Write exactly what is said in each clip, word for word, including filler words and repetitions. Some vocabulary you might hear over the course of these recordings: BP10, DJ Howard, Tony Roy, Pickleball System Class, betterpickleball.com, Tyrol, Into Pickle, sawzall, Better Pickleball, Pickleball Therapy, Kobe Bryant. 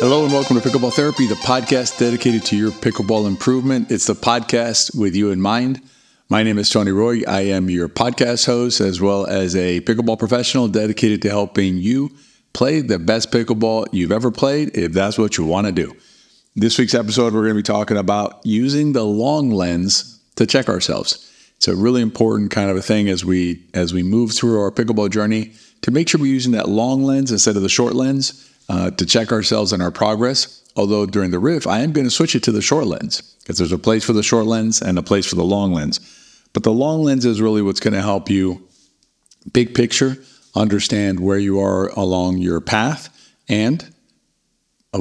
Hello and welcome to Pickleball Therapy, the podcast dedicated to your pickleball improvement. It's the podcast with you in mind. My name is Tony Roy. I am your podcast host as well as a pickleball professional dedicated to helping you play the best pickleball you've ever played if that's what you want to do. This week's episode, we're going to be talking about using the long lens to check ourselves. It's a really important kind of a thing as we as we move through our pickleball journey to make sure we're using that long lens instead of the short lens. Uh, to check ourselves and our progress. Although during the riff, I am going to switch it to the short lens because there's a place for the short lens and a place for the long lens. But the long lens is really what's going to help you big picture, understand where you are along your path and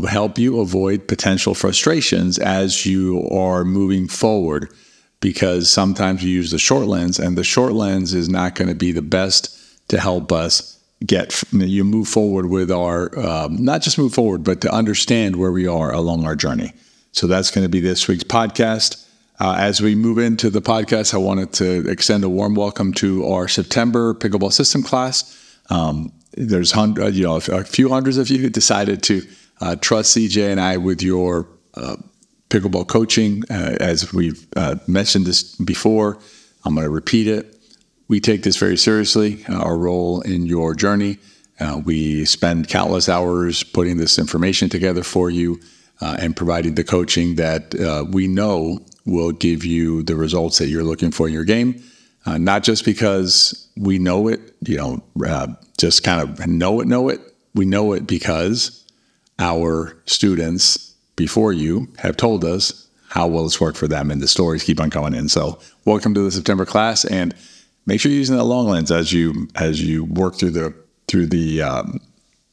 help you avoid potential frustrations as you are moving forward, because sometimes you use the short lens and the short lens is not going to be the best to help us get you move forward with our, um, not just move forward, but to understand where we are along our journey. So that's going to be this week's podcast. Uh, as we move into the podcast, I wanted to extend a warm welcome to our September Pickleball System Class. Um, there's hundred, you know, a few hundreds of you who decided to uh, trust C J and I with your uh, pickleball coaching. Uh, as we've uh, mentioned this before, I'm going to repeat it. We take this very seriously, uh, our role in your journey. Uh, we spend countless hours putting this information together for you uh, and providing the coaching that uh, we know will give you the results that you're looking for in your game. Uh, not just because we know it, you know, uh, just kind of know it, know it. We know it because our students before you have told us how well it's worked for them, and the stories keep on coming in. So welcome to the September class, and make sure you're using that long lens as you as you work through the through the um,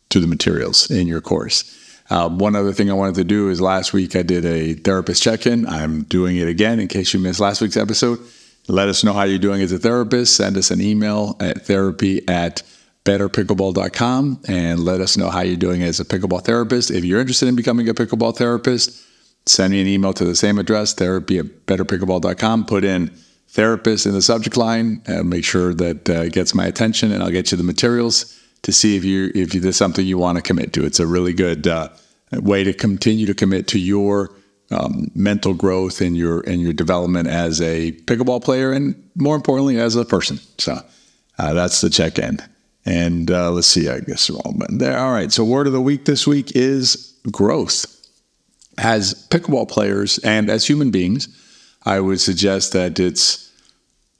through the materials in your course. Uh, one other thing I wanted to do is last week I did a therapist check-in. I'm doing it again in case you missed last week's episode. Let us know how you're doing as a therapist. Send us an email at therapy at better pickleball dot com and let us know how you're doing as a pickleball therapist. If you're interested in becoming a pickleball therapist, send me an email to the same address, therapy at better pickleball dot com. Put in therapist in the subject line and make sure that uh, gets my attention, and I'll get you the materials to see if you if you, there's something you want to commit to. It's a really good uh, way to continue to commit to your um, mental growth and your and your development as a pickleball player, and more importantly as a person. So uh, that's the check-in. And uh, let's see, I guess we're all button there. All right, so word of the week this week is growth. As pickleball players and as human beings, I would suggest that it's,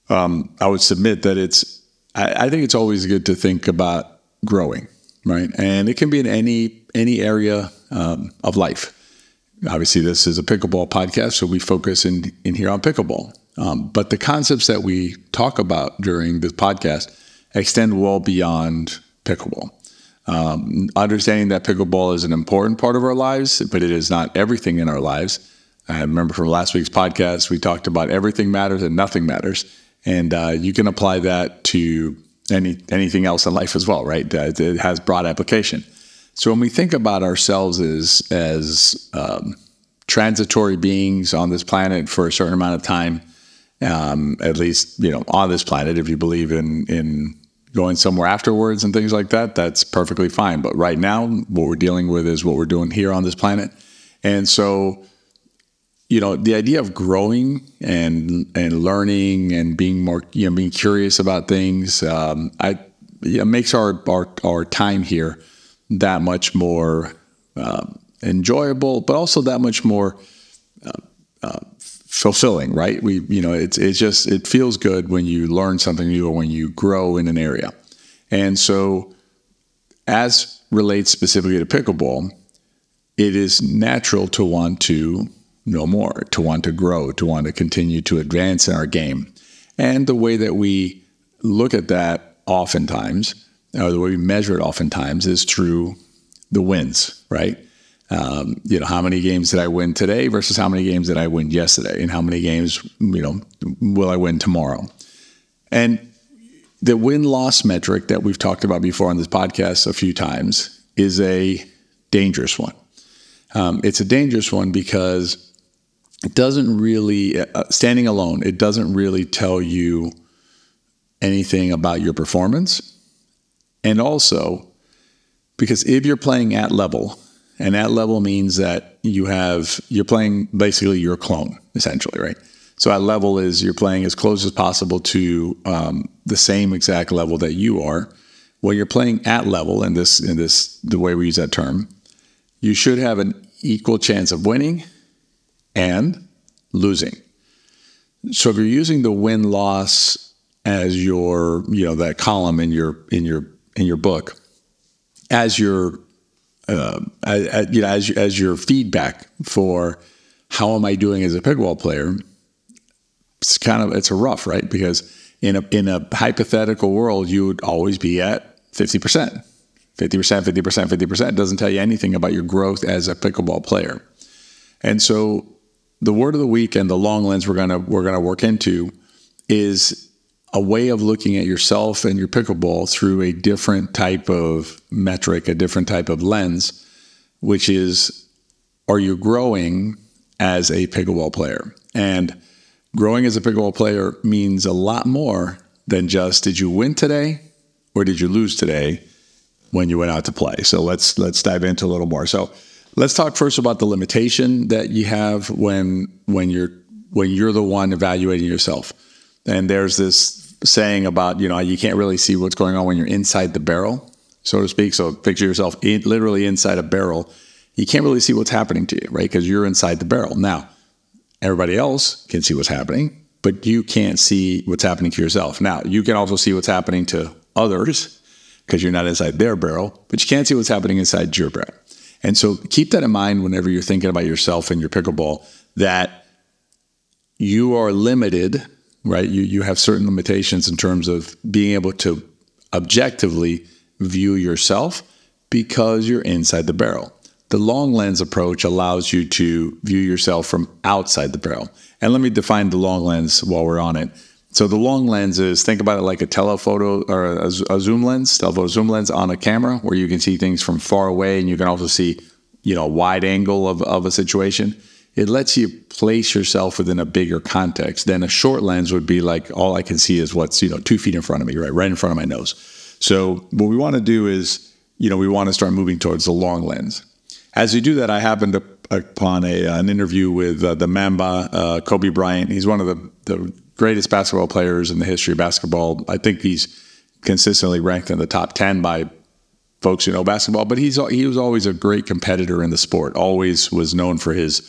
um, I would submit that it's, I, I think it's always good to think about growing, right? And it can be in any any area um, of life. Obviously, this is a pickleball podcast, so we focus in, in here on pickleball. Um, but the concepts that we talk about during this podcast extend well beyond pickleball. Um, understanding that pickleball is an important part of our lives, but it is not everything in our lives. I remember from last week's podcast, we talked about everything matters and nothing matters. And uh, you can apply that to any anything else in life as well, right? It has broad application. So when we think about ourselves as, as um, transitory beings on this planet for a certain amount of time, um, at least, you know, on this planet, if you believe in, in going somewhere afterwards and things like that, that's perfectly fine. But right now, what we're dealing with is what we're doing here on this planet. And so, you know, the idea of growing and and learning and being more, you know, being curious about things, um, I you know, makes our, our our time here that much more uh, enjoyable, but also that much more uh, uh, fulfilling, right? We, you know, it's it's just it feels good when you learn something new or when you grow in an area, and so as relates specifically to pickleball, it is natural to want to. No more, to want to grow, to want to continue to advance in our game. And the way that we look at that oftentimes, or the way we measure it oftentimes, is through the wins, right? Um, you know, how many games did I win today versus how many games did I win yesterday? And how many games, you know, will I win tomorrow? And the win-loss metric that we've talked about before on this podcast a few times is a dangerous one. Um, it's a dangerous one because it doesn't really, uh, standing alone, it doesn't really tell you anything about your performance. And also, because if you're playing at level And that level means that you have, you're playing basically your clone, essentially, right? So at level is you're playing as close as possible to um, the same exact level that you are. Well, you're playing at level, and this, in this, the way we use that term, you should have an equal chance of winning and losing. So if you're using the win-loss as your, you know, that column in your in your in your book as your uh, as, you know, as as your feedback for how am I doing as a pickleball player, it's kind of it's a rough, right? Because in a in a hypothetical world, you would always be at fifty percent. fifty percent, fifty percent, fifty percent doesn't tell you anything about your growth as a pickleball player. And so the word of the week and the long lens we're gonna we're gonna work into is a way of looking at yourself and your pickleball through a different type of metric, a different type of lens, which is, are you growing as a pickleball player? And growing as a pickleball player means a lot more than just did you win today or did you lose today when you went out to play. So let's let's dive into a little more. So let's talk first about the limitation that you have when when you're when you're the one evaluating yourself. And there's this saying about, you know, you can't really see what's going on when you're inside the barrel, so to speak. So picture yourself in, literally inside a barrel. You can't really see what's happening to you, right? Because you're inside the barrel. Now, everybody else can see what's happening, but you can't see what's happening to yourself. Now, you can also see what's happening to others because you're not inside their barrel, but you can't see what's happening inside your barrel. And so keep that in mind whenever you're thinking about yourself and your pickleball, that you are limited, right? You you have certain limitations in terms of being able to objectively view yourself because you're inside the barrel. The long lens approach allows you to view yourself from outside the barrel. And let me define the long lens while we're on it. So the long lens is, think about it like a telephoto or a, a zoom lens, telephoto zoom lens on a camera where you can see things from far away, and you can also see, you know, a wide angle of, of a situation. It lets you place yourself within a bigger context. Then a short lens would be like, all I can see is what's, you know, two feet in front of me, right, right in front of my nose. So what we want to do is, you know, we want to start moving towards the long lens. As you do that, I happened upon a, an interview with uh, the Mamba, uh, Kobe Bryant. He's one of the, the greatest basketball players in the history of basketball. I think he's consistently ranked in the top ten by folks who know basketball, but he's he was always a great competitor in the sport, always was known for his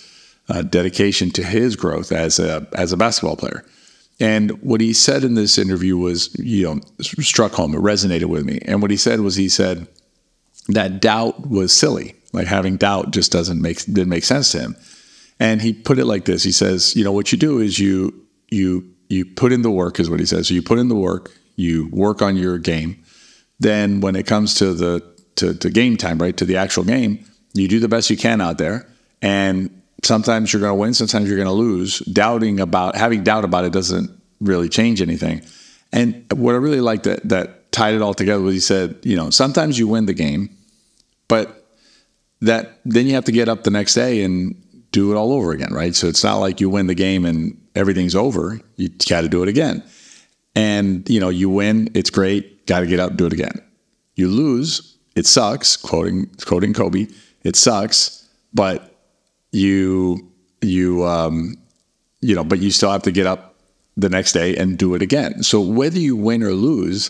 uh, dedication to his growth as a as a basketball player. And what he said in this interview was, you know, struck home, it resonated with me. And what he said was, he said that doubt was silly. Like having doubt just doesn't make, didn't make sense to him. And he put it like this. He says, you know, what you do is you, you, You put in the work, is what he says. So you put in the work, you work on your game. Then when it comes to the to, to game time, right, to the actual game, you do the best you can out there. And sometimes you're going to win, sometimes you're going to lose. Doubting about, having doubt about it doesn't really change anything. And what I really liked that that tied it all together was, he said, you know, sometimes you win the game, but that then you have to get up the next day and do it all over again, right? So it's not like you win the game and everything's over. You got to do it again. And, you know, you win, it's great, got to get up, do it again. You lose, it sucks, quoting quoting Kobe, it sucks, but you, you, um, you know, but you still have to get up the next day and do it again. So whether you win or lose,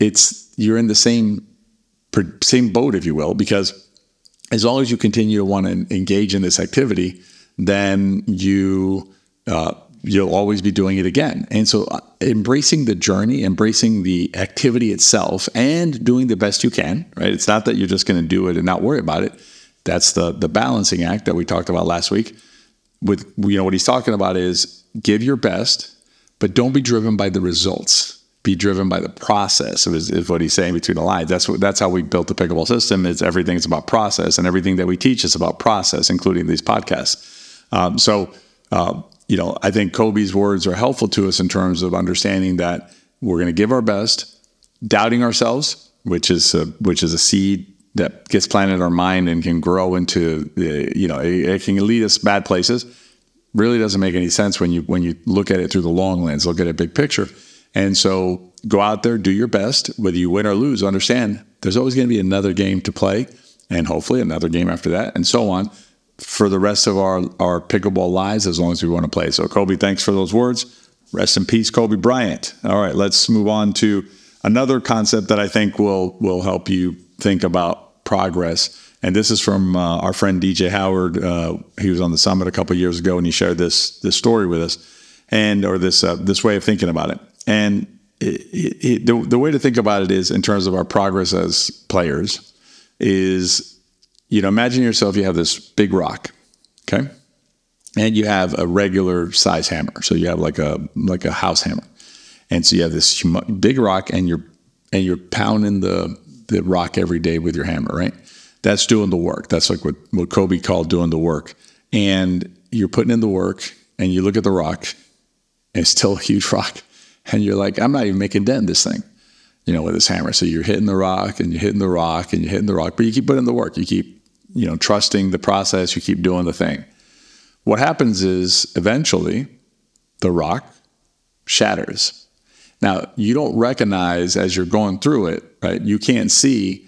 it's, you're in the same, same boat, if you will, because as long as you continue to want to engage in this activity, then you uh, you'll always be doing it again. And so, embracing the journey, embracing the activity itself, and doing the best you can. Right? It's not that you're just going to do it and not worry about it. That's the the balancing act that we talked about last week. With, you know, what he's talking about is give your best, but don't be driven by the results. Be driven by the process, is, is what he's saying between the lines. That's what, that's how we built the pickleball system. It's everything's about process, and everything that we teach is about process, including these podcasts. Um, so, uh, you know, I think Kobe's words are helpful to us in terms of understanding that we're going to give our best, doubting ourselves, which is a, which is a seed that gets planted in our mind and can grow into the, you know, it, it can lead us bad places. Really doesn't make any sense when you when you look at it through the long lens, look at a big picture. And so go out there, do your best, whether you win or lose. Understand there's always going to be another game to play. and hopefully another game after that, and so on for the rest of our, our pickleball lives as long as we want to play. So, Kobe, thanks for those words. Rest in peace, Kobe Bryant. All right, let's move on to another concept that I think will will help you think about progress. And this is from uh, our friend D J Howard. Uh, he was on the summit a couple of years ago, and he shared this this story with us, and or this uh, this way of thinking about it. And it, it, it, the, the way to think about it is in terms of our progress as players is, you know, imagine yourself, you have this big rock, okay, and you have a regular size hammer. So you have like a like a house hammer, and so you have this hum- big rock, and you're and you're pounding the the rock every day with your hammer, right? That's doing the work. That's like what, what Kobe called doing the work. And you're putting in the work, and you look at the rock, and it's still a huge rock. And you're like, I'm not even making a dent in this thing, you know, with this hammer. So you're hitting the rock, and you're hitting the rock, and you're hitting the rock. But you keep putting in the work. You keep, you know, trusting the process. You keep doing the thing. What happens is eventually the rock shatters. Now, you don't recognize as you're going through it, right? You can't see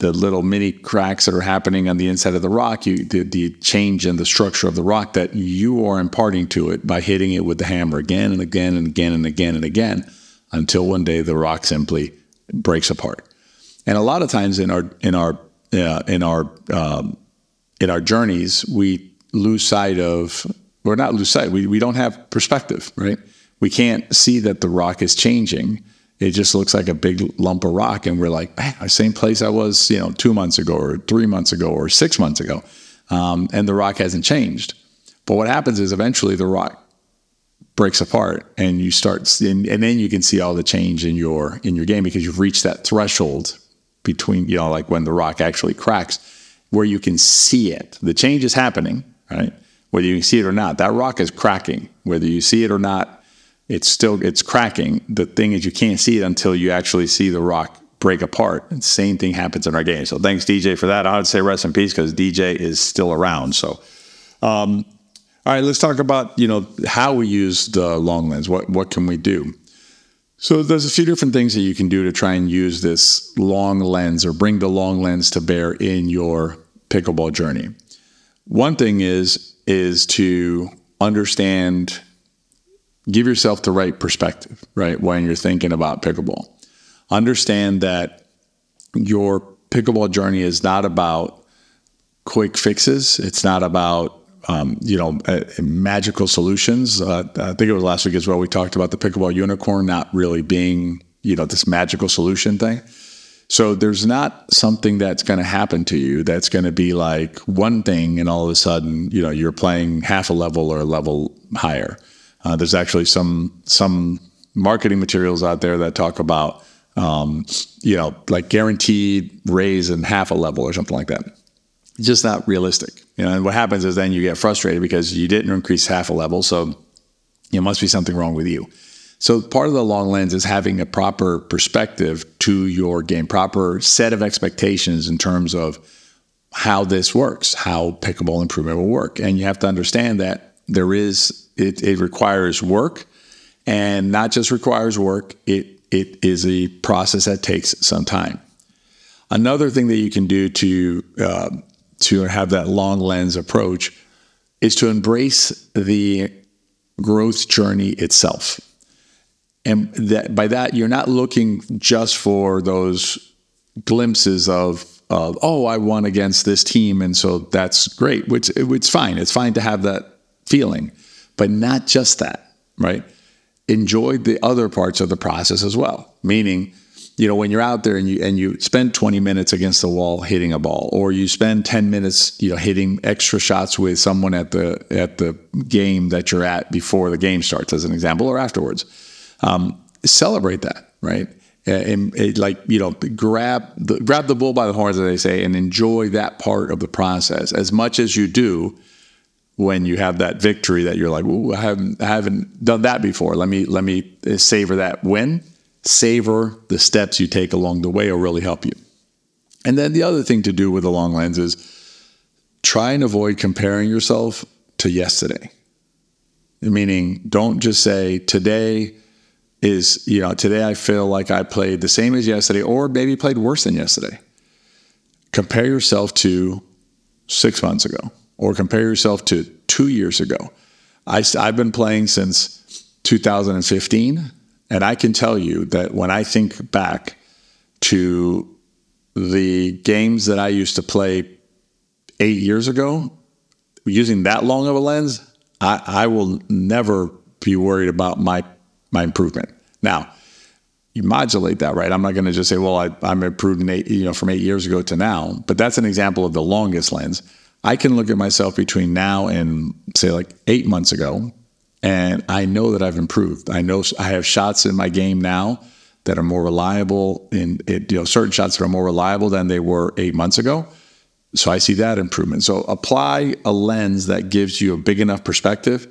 the little mini cracks that are happening on the inside of the rock, you, the, the change in the structure of the rock that you are imparting to it by hitting it with the hammer again and again and again and again and again, until one day the rock simply breaks apart. And a lot of times in our in our uh, in our um, in our journeys, we lose sight of, or not lose sight. We we don't have perspective, right? We can't see that the rock is changing. It just looks like a big lump of rock, and we're like, man, same place I was, you know, two months ago or three months ago or six months ago, um, and the rock hasn't changed. But what happens is eventually the rock breaks apart, and you start, and, and then you can see all the change in your in your game because you've reached that threshold between, you know, like when the rock actually cracks, where you can see it. The change is happening, right? Whether you can see it or not, that rock is cracking. Whether you see it or not, It's still, it's cracking. The thing is, you can't see it until you actually see the rock break apart. And same thing happens in our game. So thanks, D J, for that. I would say rest in peace because D J is still around. So, um, all right, let's talk about, you know, how we use the long lens. What, what can we do? So there's a few different things that you can do to try and use this long lens or bring the long lens to bear in your pickleball journey. One thing is, is to understand, give yourself the right perspective, right? When you're thinking about pickleball, understand that your pickleball journey is not about quick fixes. It's not about, um, you know, uh, magical solutions. Uh, I think it was last week as well. We talked about the pickleball unicorn not really being, you know, this magical solution thing. So there's not something that's going to happen to you that's going to be like one thing and all of a sudden, you know, you're playing half a level or a level higher. Uh, there's actually some some marketing materials out there that talk about, um, you know, like guaranteed raise in half a level or something like that. It's just not realistic. You know, and what happens is then you get frustrated because you didn't increase half a level. So it must be something wrong with you. So part of the long lens is having a proper perspective to your game, proper set of expectations in terms of how this works, how pickleball improvement will work. And you have to understand that there is... It, it requires work, and not just requires work, it it is a process that takes some time. Another thing that you can do to uh, to have that long lens approach is to embrace the growth journey itself. And that by that, you're not looking just for those glimpses of of oh, I won against this team, and so that's great, which it, it's fine. It's fine to have that feeling. But not just that, right? Enjoy the other parts of the process as well. Meaning, you know, when you're out there and you and you spend twenty minutes against the wall hitting a ball, or you spend ten minutes, you know, hitting extra shots with someone at the at the game that you're at before the game starts, as an example, or afterwards. Um, celebrate that, right? And, and like, you know, grab the grab the bull by the horns, as they say, and enjoy that part of the process as much as you do. When you have that victory that you're like, ooh, I haven't, I haven't done that before. Let me let me savor that win. Savor the steps you take along the way will really help you. And then the other thing to do with a long lens is try and avoid comparing yourself to yesterday. Meaning, don't just say today is, you know, today I feel like I played the same as yesterday or maybe played worse than yesterday. compare yourself to six months ago, or compare yourself to two years ago. I, I've been playing since two thousand fifteen, and I can tell you that when I think back to the games that I used to play eight years ago, using that long of a lens, I, I will never be worried about my my improvement. Now, you modulate that, right? I'm not going to just say, well, I, I'm improved in eight, you know, from eight years ago to now, but that's an example of the longest lens. I can look at myself between now and say like eight months ago, and I know that I've improved. I know I have shots in my game now that are more reliable, in it, you know, certain shots that are more reliable than they were eight months ago. So I see that improvement. So apply a lens that gives you a big enough perspective,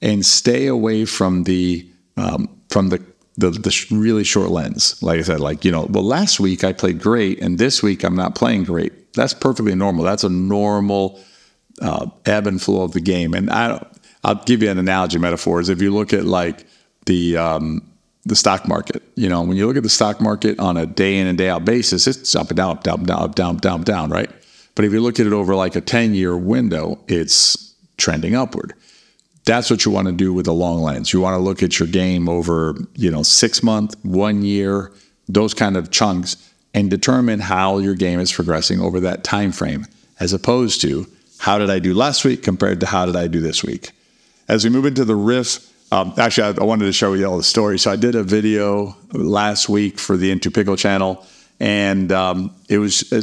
and stay away from the um, from the, the the really short lens. Like I said, like, you know, well, last week I played great, and this week I'm not playing great. That's perfectly normal. That's a normal uh, ebb and flow of the game. And I, I'll give you an analogy, metaphor, is if you look at like the um, the stock market. You know, when you look at the stock market on a day in and day out basis, it's up and down, up, down, up, down, up, down, down, right? But if you look at it over like a ten-year window, it's trending upward. That's what you want to do with a long lens. You want to look at your game over, you know, six month, one year, those kind of chunks, and determine how your game is progressing over that time frame, as opposed to how did I do last week compared to how did I do this week. As we move into the riff, um, actually, I, I wanted to share with you all the story. So I did a video last week for the Into Pickle channel, and um, it was a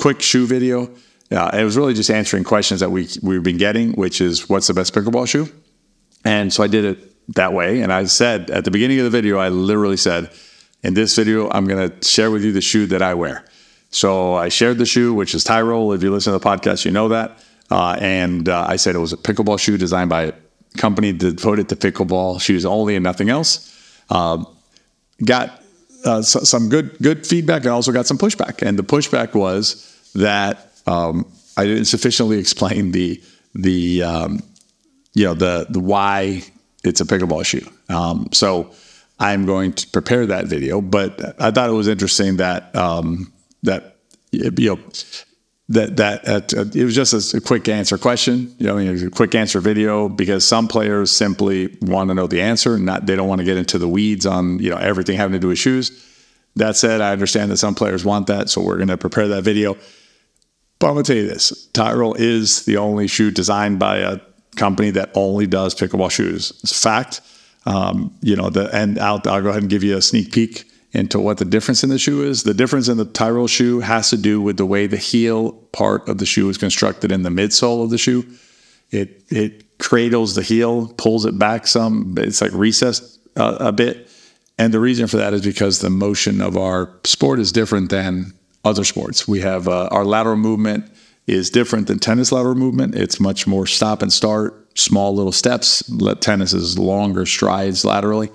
quick shoe video. Uh, it was really just answering questions that we, we've been getting, which is what's the best pickleball shoe? And so I did it that way. And I said, at the beginning of the video, I literally said, in this video, I'm going to share with you the shoe that I wear. So I shared the shoe, which is Tyrol. If you listen to the podcast, you know that. Uh, and uh, I said it was a pickleball shoe designed by a company devoted to pickleball shoes only and nothing else. Uh, got uh, so, some good, good feedback, and also got some pushback. And the pushback was that Um, I didn't sufficiently explain the the um, you know the the why it's a pickleball shoe. Um, so I'm going to prepare that video, but I thought it was interesting that um, that you know that that uh, it was just a quick answer question. You know, I mean, it was a quick answer video, because some players simply want to know the answer, not they don't want to get into the weeds on you know everything having to do with shoes. That said, I understand that some players want that, so we're going to prepare that video. But I'm going to tell you this, Tyrol is the only shoe designed by a company that only does pickleball shoes. It's a fact. Um, you know, the, and I'll, I'll go ahead and give you a sneak peek into what the difference in the shoe is. The difference in the Tyrol shoe has to do with the way the heel part of the shoe is constructed in the midsole of the shoe. It it cradles the heel, pulls it back some. It's like recessed uh, a bit. And the reason for that is because the motion of our sport is different than other sports. We have uh, our lateral movement is different than tennis lateral movement. It's much more stop and start, small little steps. Tennis is longer strides laterally.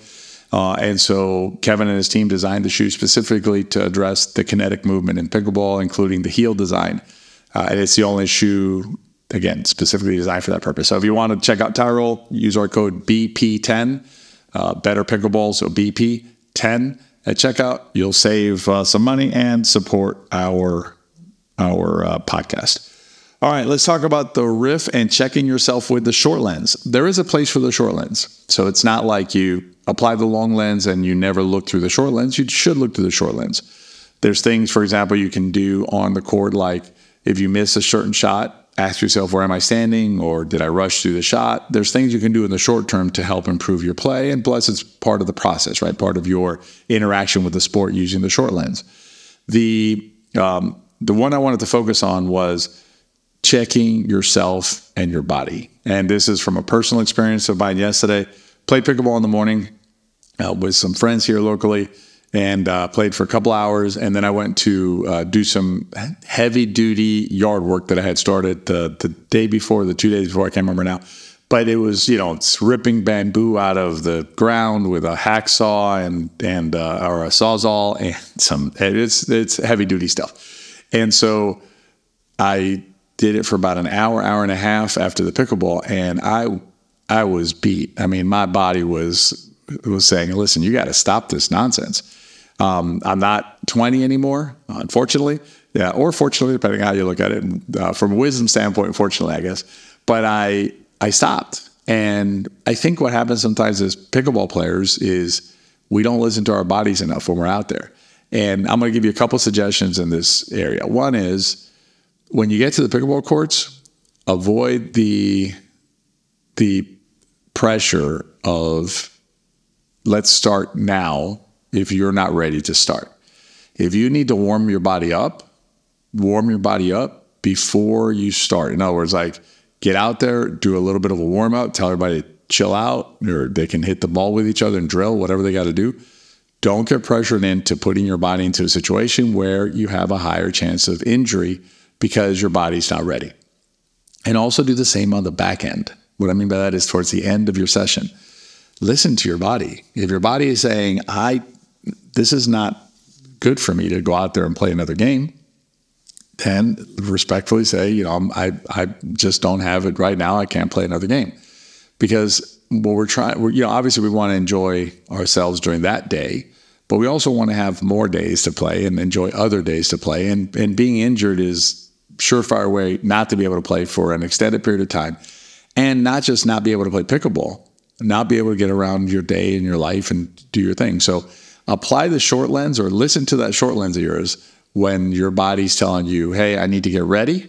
Uh, and so Kevin and his team designed the shoe specifically to address the kinetic movement in pickleball, including the heel design. Uh, and it's the only shoe, again, specifically designed for that purpose. So if you want to check out Tyrol, use our code B P ten, uh, Better Pickleball, so B P ten. At checkout, you'll save uh, some money and support our our uh, podcast. All right, let's talk about the riff and checking yourself with the short lens. There is a place for the short lens. So it's not like you apply the long lens and you never look through the short lens. You should look through the short lens. There's things, for example, you can do on the court, like if you miss a certain shot, ask yourself, where am I standing? Or did I rush through the shot? There's things you can do in the short term to help improve your play. And plus, it's part of the process, right? Part of your interaction with the sport using the short lens. The um, the one I wanted to focus on was checking yourself and your body. And this is from a personal experience of mine yesterday. Played pickleball in the morning uh, with some friends here locally, and uh, played for a couple hours, and then I went to uh, do some heavy-duty yard work that I had started the, the day before, the two days before, I can't remember now. But it was, you know, it's ripping bamboo out of the ground with a hacksaw and and uh, or a sawzall and some. It's it's heavy-duty stuff, and so I did it for about an hour, hour and a half after the pickleball, and I I was beat. I mean, my body was was saying, "Listen, you got to stop this nonsense." Um, I'm not twenty anymore, unfortunately. Yeah, or fortunately, depending on how you look at it. And, uh, from a wisdom standpoint, fortunately, I guess. But I I stopped. And I think what happens sometimes as pickleball players is we don't listen to our bodies enough when we're out there. And I'm going to give you a couple suggestions in this area. One is, when you get to the pickleball courts, avoid the the pressure of let's start now if you're not ready to start. If you need to warm your body up, warm your body up before you start. In other words, like get out there, do a little bit of a warm up, tell everybody to chill out, or they can hit the ball with each other and drill, whatever they got to do. Don't get pressured into putting your body into a situation where you have a higher chance of injury because your body's not ready. And also do the same on the back end. What I mean by that is towards the end of your session, listen to your body. If your body is saying, I, this is not good for me to go out there and play another game, then respectfully say, you know, I'm, I, I just don't have it right now. I can't play another game. Because what we're trying, we're, you know, obviously we want to enjoy ourselves during that day, but we also want to have more days to play and enjoy other days to play. And, and being injured is surefire way not to be able to play for an extended period of time, and not just not be able to play pickleball, not be able to get around your day and your life and do your thing. So apply the short lens, or listen to that short lens of yours when your body's telling you, hey, I need to get ready,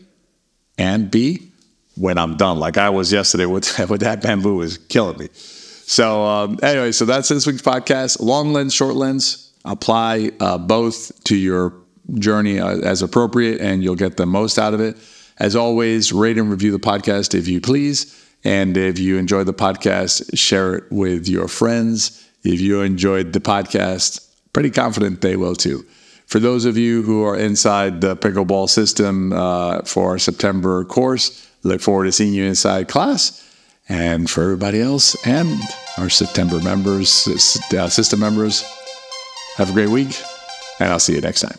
and B, when I'm done, like I was yesterday with, with that bamboo is killing me. So um, anyway, so that's this week's podcast. Long lens, short lens, apply uh, both to your journey as appropriate, and you'll get the most out of it. As always, rate and review the podcast if you please. And if you enjoy the podcast, share it with your friends. If you enjoyed the podcast, pretty confident they will too. For those of you who are inside the pickleball system uh, for our September course, look forward to seeing you inside class. And for everybody else and our September members, uh, system members, have a great week, and I'll see you next time.